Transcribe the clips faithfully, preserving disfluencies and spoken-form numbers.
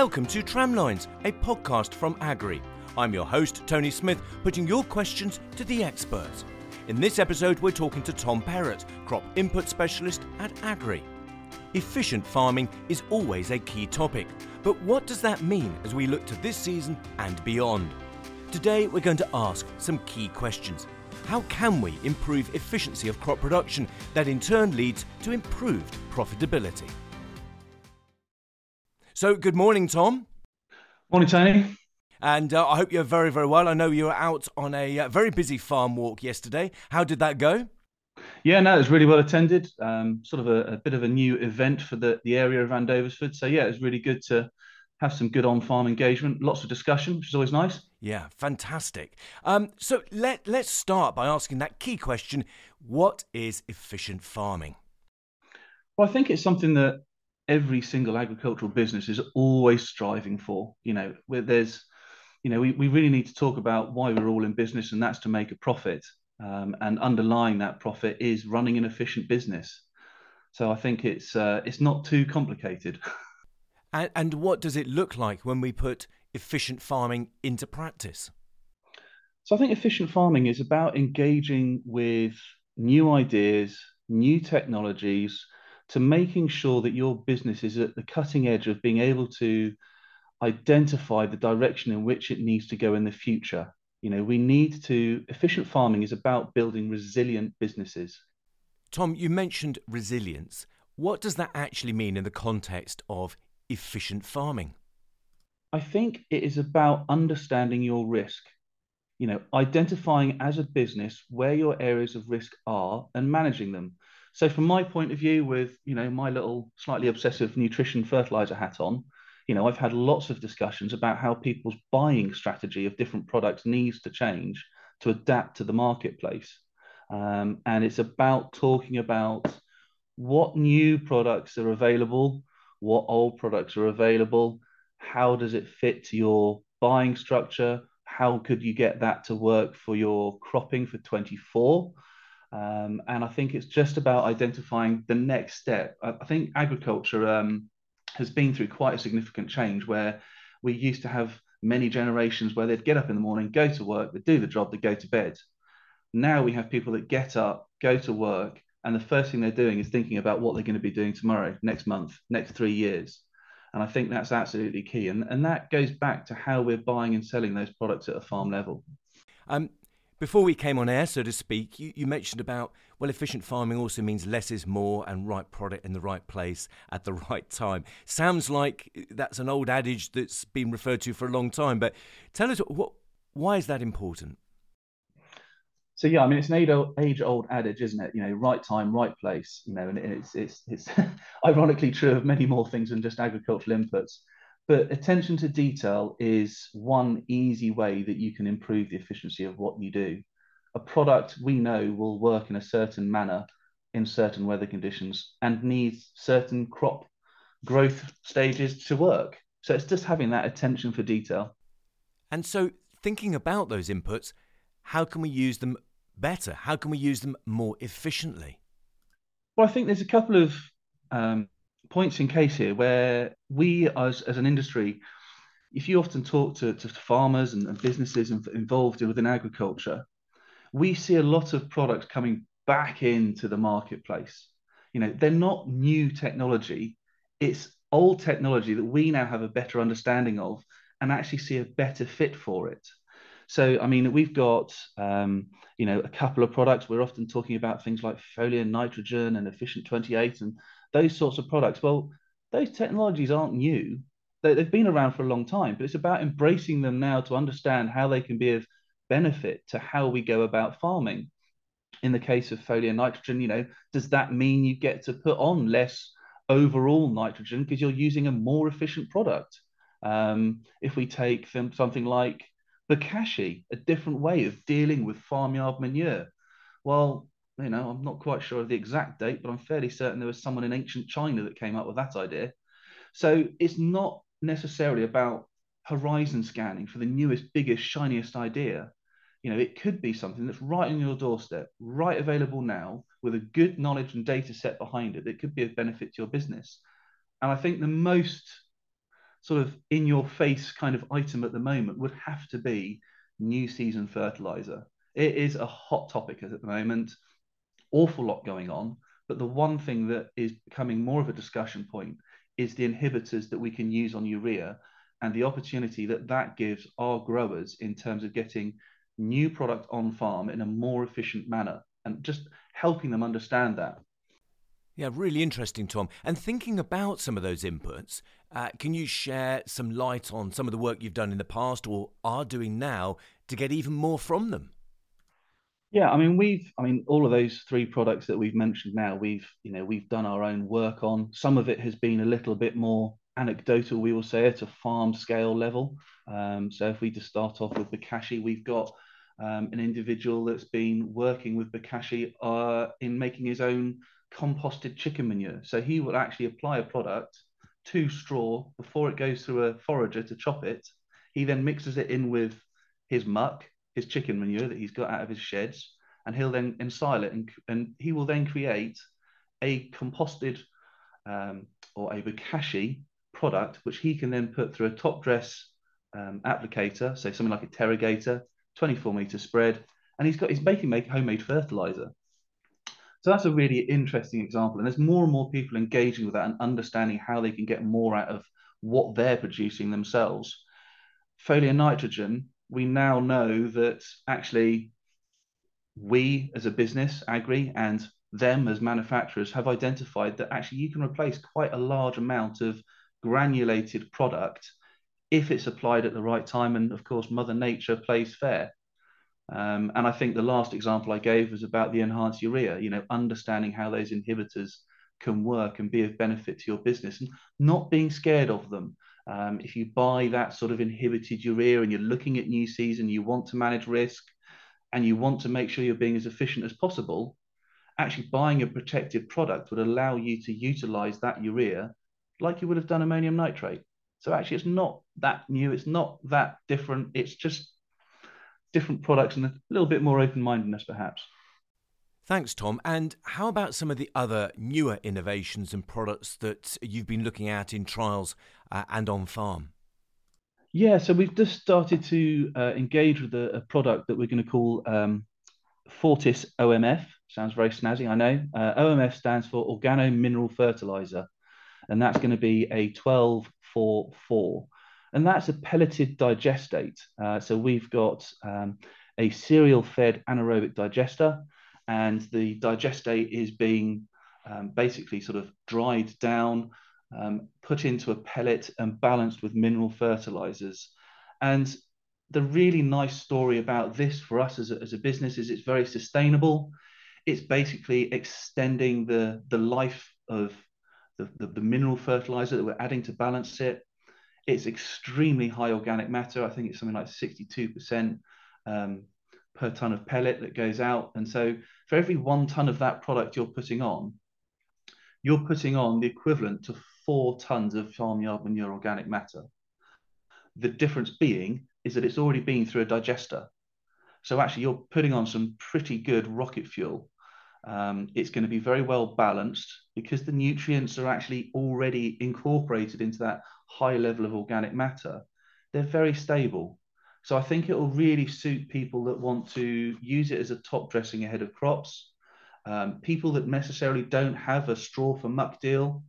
Welcome to Tramlines, a podcast from Agrii. I'm your host, Tony Smith, putting your questions to the experts. In this episode, we're talking to Tom Perrott, crop input specialist at Agrii. Efficient farming is always a key topic, but what does that mean as we look to this season and beyond? Today, we're going to ask some key questions. How can we improve efficiency of crop production that in turn leads to improved profitability? So, good morning, Tom. Morning, Tony. And uh, I hope you're very, very well. I know you were out on a uh, very busy farm walk yesterday. How did that go? Yeah, no, it was really well attended. Um, sort of a, a bit of a new event for the, the area of Andoversford. So, yeah, it was really good to have some good on-farm engagement. Lots of discussion, which is always nice. Yeah, fantastic. Um, so, let, let's start by asking that key question. What is efficient farming? Well, I think it's something that every single agricultural business is always striving for. You know, where there's, you know, we, we really need to talk about why we're all in business, and that's to make a profit. Um, and underlying that profit is running an efficient business. So I think it's uh, it's not too complicated. And, and what does it look like when we put efficient farming into practice? So I think efficient farming is about engaging with new ideas, new technologies, to making sure that your business is at the cutting edge of being able to identify the direction in which it needs to go in the future. You know, we need to, efficient farming is about building resilient businesses. Tom, you mentioned resilience. What does that actually mean in the context of efficient farming? I think it is about understanding your risk. You know, identifying as a business where your areas of risk are and managing them. So from my point of view, with, you know, my little slightly obsessive nutrition fertiliser hat on, you know, I've had lots of discussions about how people's buying strategy of different products needs to change to adapt to the marketplace. Um, and it's about talking about what new products are available, what old products are available, how does it fit to your buying structure, how could you get that to work for your cropping for twenty-four? Um, and I think it's just about identifying the next step. I, I think agriculture um, has been through quite a significant change, where we used to have many generations where they'd get up in the morning, go to work, they'd do the job, they'd go to bed. Now we have people that get up, go to work, and the first thing they're doing is thinking about what they're going to be doing tomorrow, next month, next three years. And I think that's absolutely key. And, and that goes back to how we're buying and selling those products at a farm level. Um. Before we came on air, so to speak, you, you mentioned about, well, efficient farming also means less is more and right product in the right place at the right time. Sounds like that's an old adage that's been referred to for a long time, but tell us, what, why is that important? So, yeah, I mean, it's an age-old adage, isn't it? You know, right time, right place, you know, and it's, it's, it's ironically true of many more things than just agricultural inputs. But attention to detail is one easy way that you can improve the efficiency of what you do. A product we know will work in a certain manner in certain weather conditions and needs certain crop growth stages to work. So it's just having that attention for detail. And so thinking about those inputs, how can we use them better? How can we use them more efficiently? Well, I think there's a couple of um, points in case here where we as, as an industry, if you often talk to, to farmers and, and businesses involved within agriculture, we see a lot of products coming back into the marketplace. You know, they're not new technology. It's old technology that we now have a better understanding of and actually see a better fit for it. So, I mean, we've got, um, you know, a couple of products. We're often talking about things like foliar nitrogen and efficient twenty-eight and those sorts of products. Well, those technologies aren't new. They, they've been around for a long time, but it's about embracing them now to understand how they can be of benefit to how we go about farming. In the case of foliar nitrogen, you know, does that mean you get to put on less overall nitrogen because you're using a more efficient product? Um, if we take them, something like bokashi, a different way of dealing with farmyard manure. Well, you know, I'm not quite sure of the exact date, but I'm fairly certain there was someone in ancient China that came up with that idea. So it's not necessarily about horizon scanning for the newest, biggest, shiniest idea. You know, it could be something that's right on your doorstep, right available now, with a good knowledge and data set behind it that could be of benefit to your business. And I think the most sort of in your face kind of item at the moment would have to be new season fertiliser. It is a hot topic at the moment, awful lot going on, but the one thing that is becoming more of a discussion point is the inhibitors that we can use on urea and the opportunity that that gives our growers in terms of getting new product on farm in a more efficient manner and just helping them understand that. Yeah, really interesting, Tom. And thinking about some of those inputs, uh, can you share some light on some of the work you've done in the past or are doing now to get even more from them? Yeah, I mean, we've, I mean, all of those three products that we've mentioned now, we've, you know, we've done our own work on. Some of it has been a little bit more anecdotal, we will say, at a farm scale level. Um, so if we just start off with Bokashi, we've got um, an individual that's been working with Bokashi uh, in making his own composted chicken manure. So he will actually apply a product to straw before it goes through a forager to chop it. He then mixes it in with his muck, his chicken manure that he's got out of his sheds, and he'll then ensile it, and, and he will then create a composted um, or a bokashi product, which he can then put through a top dress um, applicator, so something like a Terragator, twenty-four meter spread, and he's got he's making make homemade fertilizer. So that's a really interesting example, and there's more and more people engaging with that and understanding how they can get more out of what they're producing themselves. Foliar nitrogen. We now know that actually we as a business, Agrii, and them as manufacturers have identified that actually you can replace quite a large amount of granulated product if it's applied at the right time. And of course, Mother Nature plays fair. Um, and I think the last example I gave was about the enhanced urea, you know, understanding how those inhibitors can work and be of benefit to your business and not being scared of them. Um, if you buy that sort of inhibited urea and you're looking at new season, you want to manage risk and you want to make sure you're being as efficient as possible, actually buying a protected product would allow you to utilise that urea like you would have done ammonium nitrate. So actually it's not that new, it's not that different, it's just different products and a little bit more open-mindedness perhaps. Thanks, Tom. And how about some of the other newer innovations and products that you've been looking at in trials uh, and on farm? Yeah, so we've just started to uh, engage with a, a product that we're going to call um, Fortis O M F. Sounds very snazzy, I know. Uh, O M F stands for Organo Mineral Fertiliser, and that's going to be a twelve four four. And that's a pelleted digestate. Uh, so we've got um, a cereal-fed anaerobic digester, and the digestate is being um, basically sort of dried down, um, put into a pellet and balanced with mineral fertilizers. And the really nice story about this for us as a, as a business is it's very sustainable. It's basically extending the, the life of the, the, the mineral fertilizer that we're adding to balance it. It's extremely high organic matter. I think it's something like sixty-two percent um, per tonne of pellet that goes out. And so for every one tonne of that product you're putting on, you're putting on the equivalent to four tonnes of farmyard manure organic matter. The difference being is that it's already been through a digester. So actually you're putting on some pretty good rocket fuel. Um, it's going to be very well balanced because the nutrients are actually already incorporated into that high level of organic matter. They're very stable. So I think it will really suit people that want to use it as a top dressing ahead of crops, um, people that necessarily don't have a straw for muck deal,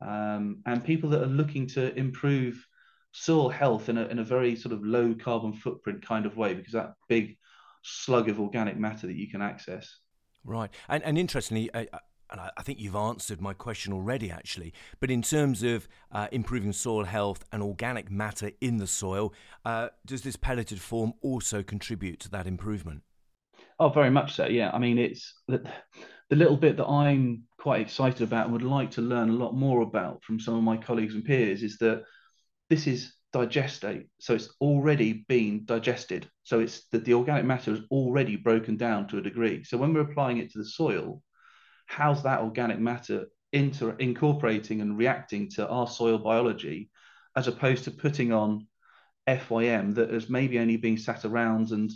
um, and people that are looking to improve soil health in a, in a very sort of low carbon footprint kind of way, because that big slug of organic matter that you can access. Right. And, and interestingly, uh, and I think you've answered my question already, actually, but in terms of uh, improving soil health and organic matter in the soil, uh, does this pelleted form also contribute to that improvement? Oh, very much so, yeah. I mean, it's the, the little bit that I'm quite excited about and would like to learn a lot more about from some of my colleagues and peers is that this is digestate, so it's already been digested. So it's that the organic matter is already broken down to a degree. So when we're applying it to the soil, how's that organic matter inter- incorporating and reacting to our soil biology, as opposed to putting on F Y M that has maybe only been sat around and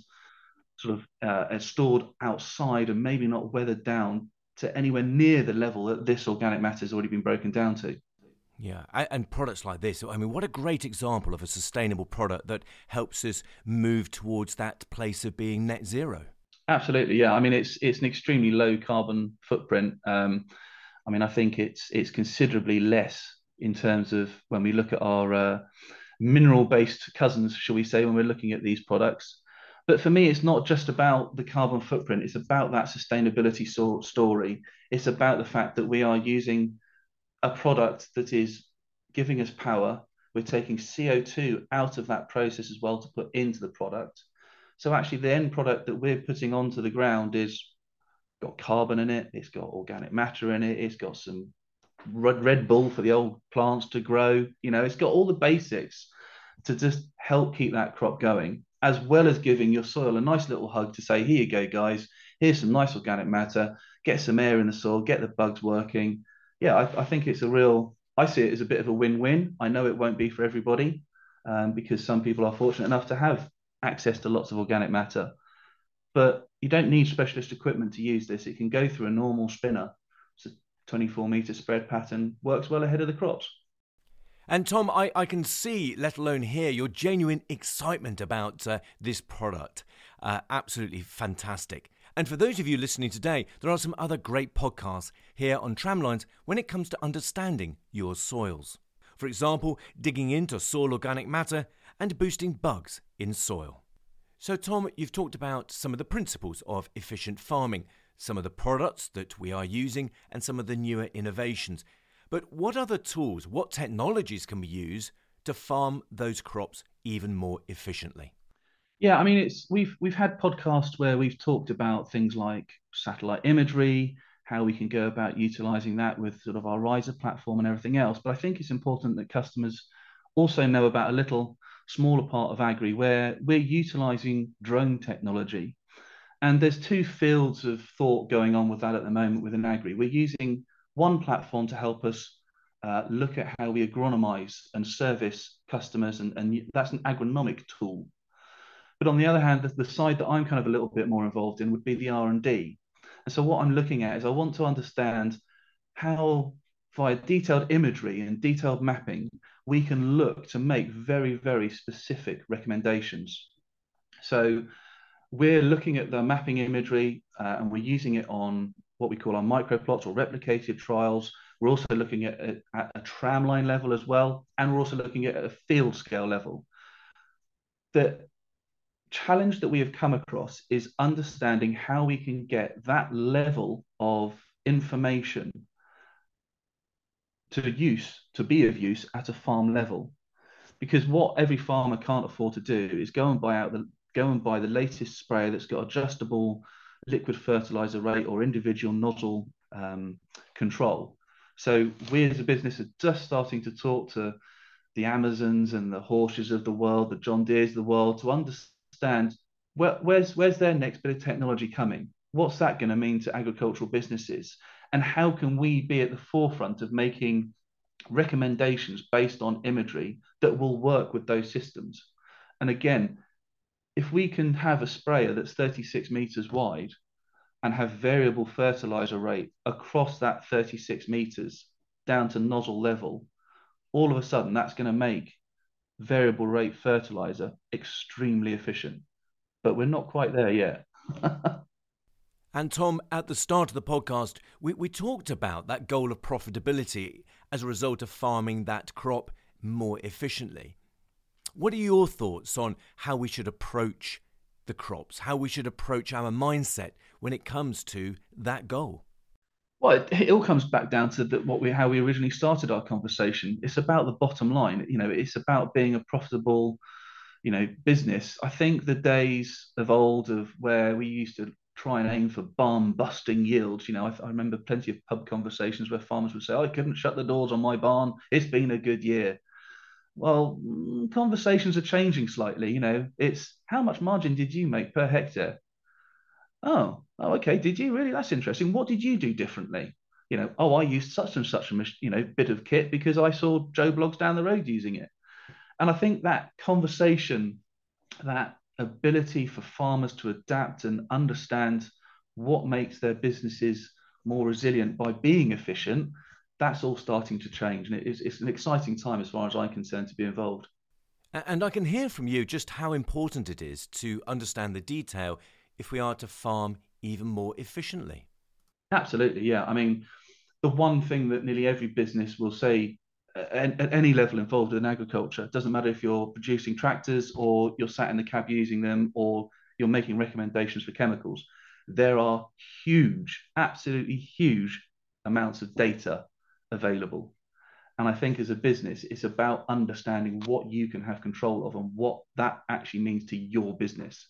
sort of uh, stored outside and maybe not weathered down to anywhere near the level that this organic matter has already been broken down to. Yeah, and products like this, I mean, what a great example of a sustainable product that helps us move towards that place of being net zero. Absolutely, yeah. I mean, it's it's an extremely low carbon footprint. Um, I mean, I think it's it's considerably less in terms of when we look at our uh, mineral-based cousins, shall we say, when we're looking at these products. But for me, it's not just about the carbon footprint. It's about that sustainability so- story. It's about the fact that we are using a product that is giving us power. We're taking C O two out of that process as well to put into the product. So actually the end product that we're putting onto the ground is got carbon in it. It's got organic matter in it. It's got some red, red bull for the old plants to grow. You know, it's got all the basics to just help keep that crop going, as well as giving your soil a nice little hug to say, here you go, guys. Here's some nice organic matter. Get some air in the soil. Get the bugs working. Yeah, I, I think it's a real, I see it as a bit of a win-win. I know it won't be for everybody um, because some people are fortunate enough to have access to lots of organic matter. But you don't need specialist equipment to use this. It can go through a normal spinner. It's a twenty-four metre spread pattern, works well ahead of the crops. And Tom, I, I can see, let alone hear, your genuine excitement about uh, this product. Uh, absolutely fantastic. And for those of you listening today, there are some other great podcasts here on Tramlines when it comes to understanding your soils. For example, digging into soil organic matter and boosting bugs in soil. So Tom, you've talked about some of the principles of efficient farming, some of the products that we are using and some of the newer innovations. But what other tools, what technologies can we use to farm those crops even more efficiently? Yeah, I mean, it's we've we've had podcasts where we've talked about things like satellite imagery, how we can go about utilising that with sort of our riser platform and everything else. But I think it's important that customers also know about a little smaller part of Agrii where we're utilising drone technology. And there's two fields of thought going on with that at the moment within Agrii. We're using one platform to help us uh, look at how we agronomize and service customers, and, and that's an agronomic tool. But on the other hand, the, the side that I'm kind of a little bit more involved in would be the R and D. And so what I'm looking at is I want to understand how, via detailed imagery and detailed mapping, we can look to make very, very specific recommendations. So we're looking at the mapping imagery uh, and we're using it on what we call our microplots or replicative trials. We're also looking at, at, at a tramline level as well. And we're also looking at a field scale level. The challenge that we have come across is understanding how we can get that level of information to use, to be of use at a farm level. Because what every farmer can't afford to do is go and buy out the go and buy the latest spray that's got adjustable liquid fertiliser rate or individual nozzle um, control. So we as a business are just starting to talk to the Amazons and the Horses of the world, the John Deeres of the world, to understand understand where, where's where's their next bit of technology coming? What's that going to mean to agricultural businesses? And how can we be at the forefront of making recommendations based on imagery that will work with those systems? And again, if we can have a sprayer that's thirty-six meters wide and have variable fertilizer rate across that thirty-six meters down to nozzle level, all of a sudden that's going to make variable rate fertiliser extremely efficient, but we're not quite there yet. And Tom, at the start of the podcast we, we talked about that goal of profitability as a result of farming that crop more efficiently. What are your thoughts on how we should approach the crops, how we should approach our mindset when it comes to that goal? Well, it, it all comes back down to the, what we, how we originally started our conversation. It's about the bottom line. You know, it's about being a profitable, you know, business. I think the days of old of where we used to try and aim for barn-busting yields. You know, I, I remember plenty of pub conversations where farmers would say, oh, "I couldn't shut the doors on my barn. It's been a good year." Well, conversations are changing slightly. You know, it's how much margin did you make per hectare? Oh, oh, okay. Did you really? That's interesting. What did you do differently? You know, oh, I used such and such a you know bit of kit because I saw Joe Blogs down the road using it. And I think that conversation, that ability for farmers to adapt and understand what makes their businesses more resilient by being efficient that's all starting to change. And it's, it's an exciting time as far as I'm concerned to be involved. And I can hear from you just how important it is to understand the detail if we are to farm even more efficiently. Absolutely, yeah. I mean, the one thing that nearly every business will say at, at any level involved in agriculture, doesn't matter if you're producing tractors or you're sat in the cab using them or you're making recommendations for chemicals, there are huge, absolutely huge amounts of data available. And I think as a business, it's about understanding what you can have control of and what that actually means to your business.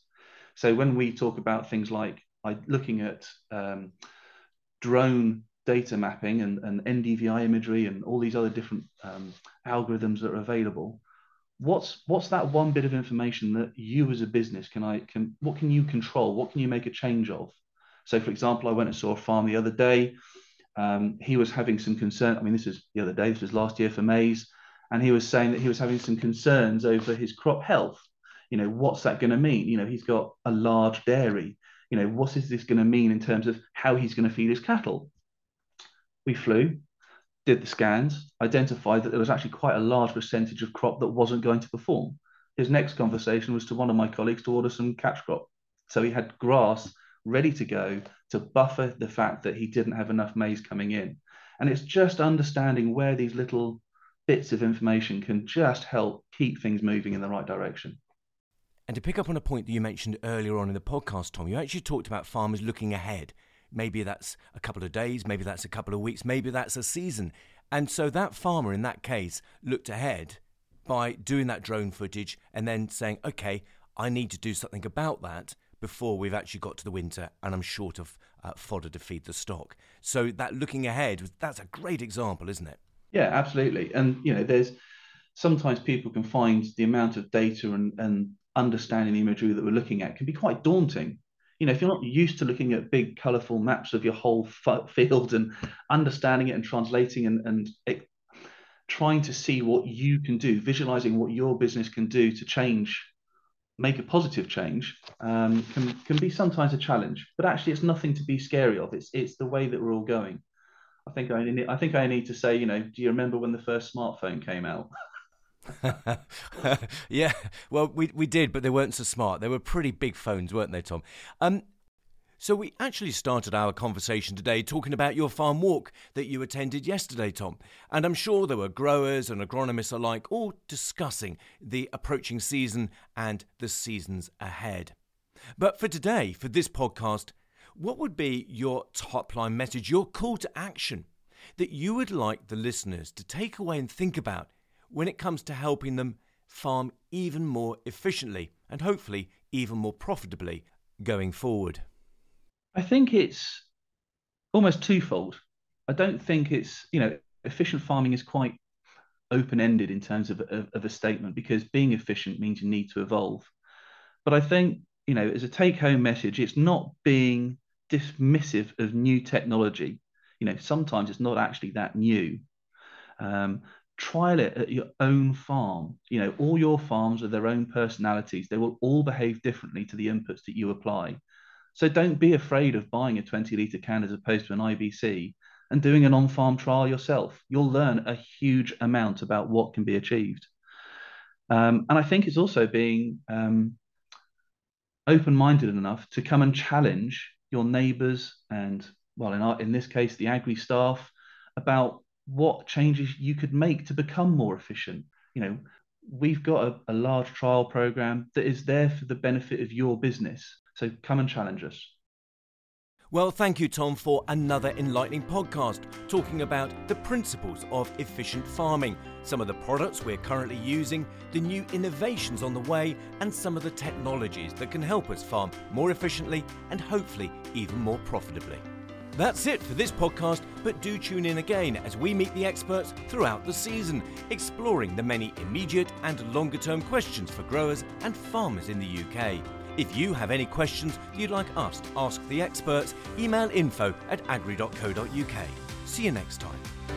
So when we talk about things like I, looking at um, drone data mapping and, and N D V I imagery and all these other different um, algorithms that are available, what's what's that one bit of information that you as a business can I can what can you control? What can you make a change of? So, for example, I went and saw a farm the other day. Um, he was having some concern. I mean, this is the other day, this was last year for maize. And he was saying that he was having some concerns over his crop health. You know, what's that going to mean? You know, he's got a large dairy. You know, what is this going to mean in terms of how he's going to feed his cattle? We flew, did the scans, identified that there was actually quite a large percentage of crop that wasn't going to perform. His next conversation was to one of my colleagues to order some catch crop. So he had grass ready to go to buffer the fact that he didn't have enough maize coming in. And it's just understanding where these little bits of information can just help keep things moving in the right direction. And to pick up on a point that you mentioned earlier on in the podcast, Tom, you actually talked about farmers looking ahead. Maybe that's a couple of days, maybe that's a couple of weeks, maybe that's a season. And so that farmer in that case looked ahead by doing that drone footage and then saying, OK, I need to do something about that before we've actually got to the winter and I'm short of uh, fodder to feed the stock. So that looking ahead, that's a great example, isn't it? Yeah, absolutely. And, you know, there's sometimes people can find the amount of data and, and understanding the imagery that we're looking at can be quite daunting. You know, if you're not used to looking at big, colourful maps of your whole f- field and understanding it and translating and, and it, trying to see what you can do, visualising what your business can do to change, make a positive change um, can can be sometimes a challenge, but actually it's nothing to be scary of. It's it's the way that we're all going. I think I need, I think I need to say, you know, do you remember when the first smartphone came out? Yeah, well, we we did, but they weren't so smart. They were pretty big phones, weren't they, Tom? Um, so we actually started our conversation today talking about your farm walk that you attended yesterday, Tom. And I'm sure there were growers and agronomists alike all discussing the approaching season and the seasons ahead. But for today, for this podcast, what would be your top line message, your call to action that you would like the listeners to take away and think about when it comes to helping them farm even more efficiently and hopefully even more profitably going forward? I think it's almost twofold. I don't think it's, you know, efficient farming is quite open-ended in terms of, of, of a statement, because being efficient means you need to evolve. But I think, you know, as a take-home message, it's not being dismissive of new technology. You know, sometimes it's not actually that new. Um, Trial it at your own farm. You know, all your farms are their own personalities. They will all behave differently to the inputs that you apply. So don't be afraid of buying a twenty litre can as opposed to an I B C and doing an on-farm trial yourself. You'll learn a huge amount about what can be achieved. Um, and I think it's also being um, open-minded enough to come and challenge your neighbours and, well, in, our, in this case, the Agrii staff about what changes you could make to become more efficient. You know, we've got a, a large trial program that is there for the benefit of your business. So come and challenge us. Well, thank you, Tom, for another enlightening podcast talking about the principles of efficient farming, some of the products we're currently using, the new innovations on the way, and some of the technologies that can help us farm more efficiently and hopefully even more profitably. That's it for this podcast, but do tune in again as we meet the experts throughout the season, exploring the many immediate and longer-term questions for growers and farmers in the U K. If you have any questions you'd like us to ask the experts, email info at agrii dot co dot U K. See you next time.